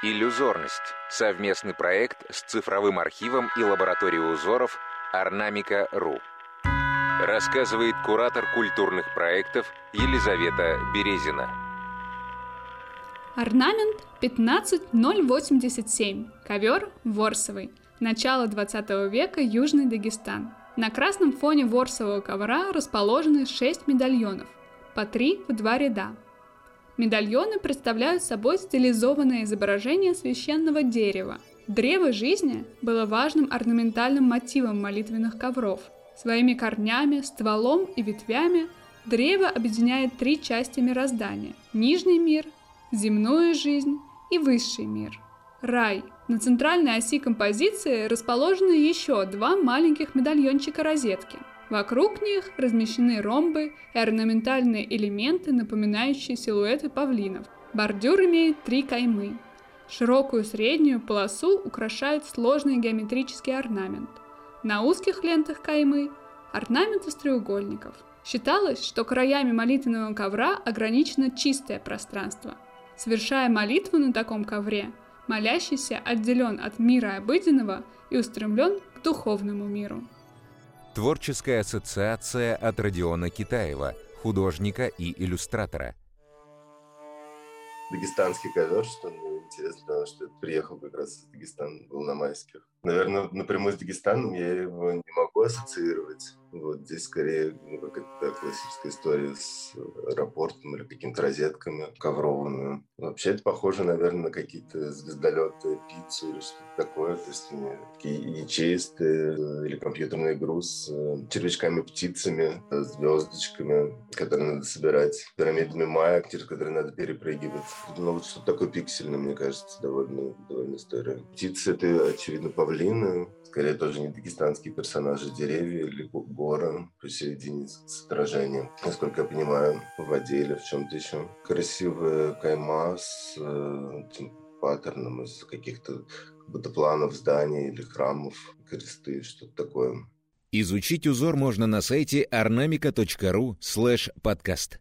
Иллюзорность. Совместный проект с цифровым архивом и лабораторией узоров Ornamica.ru. Рассказывает куратор культурных проектов Елизавета Березина. Орнамент 15087. Ковер ворсовый. Начало 20 века, Южный Дагестан. На красном фоне ворсового ковра расположены 6 медальонов, по 3 в 2 ряда. Медальоны представляют собой стилизованное изображение священного дерева. Древо жизни было важным орнаментальным мотивом молитвенных ковров. Своими корнями, стволом и ветвями древо объединяет 3 части мироздания – нижний мир, земную жизнь и высший мир – рай. На центральной оси композиции расположены еще 2 маленьких медальончика-розетки. Вокруг них размещены ромбы и орнаментальные элементы, напоминающие силуэты павлинов. Бордюр имеет 3 каймы. Широкую среднюю полосу украшает сложный геометрический орнамент. На узких лентах каймы – орнамент из треугольников. Считалось, что краями молитвенного ковра ограничено чистое пространство. Совершая молитву на таком ковре, молящийся отделен от мира обыденного и устремлен к духовному миру. Творческая ассоциация от Родиона Китаева, художника и иллюстратора. Дагестанский ковер, что мне интересно, потому что я приехал как раз из Дагестана, был на майских. Наверное, напрямую с Дагестаном я его не могу ассоциировать. Вот здесь скорее какая-то классическая история с аэропортом или какими-то розетками коврованными. Вообще это похоже, наверное, на какие-то звездолеты, пиццу или что-то такое. То есть такие ячеистые или компьютерный игру с червячками-птицами, звездочками, которые надо собирать, пирамидами майя, через которые надо перепрыгивать. Ну вот что-то такое пиксельное, мне кажется, довольно история. Птицы — это, очевидно, павлины. Скорее, тоже не дагестанские персонажи, деревья или горы посередине с отражением, насколько я понимаю, в воде или в чем-то еще. Красивая кайма с паттерном из каких-то планов зданий или храмов, кресты, что-то такое. Изучить узор можно на сайте ornamica.ru/подкаст.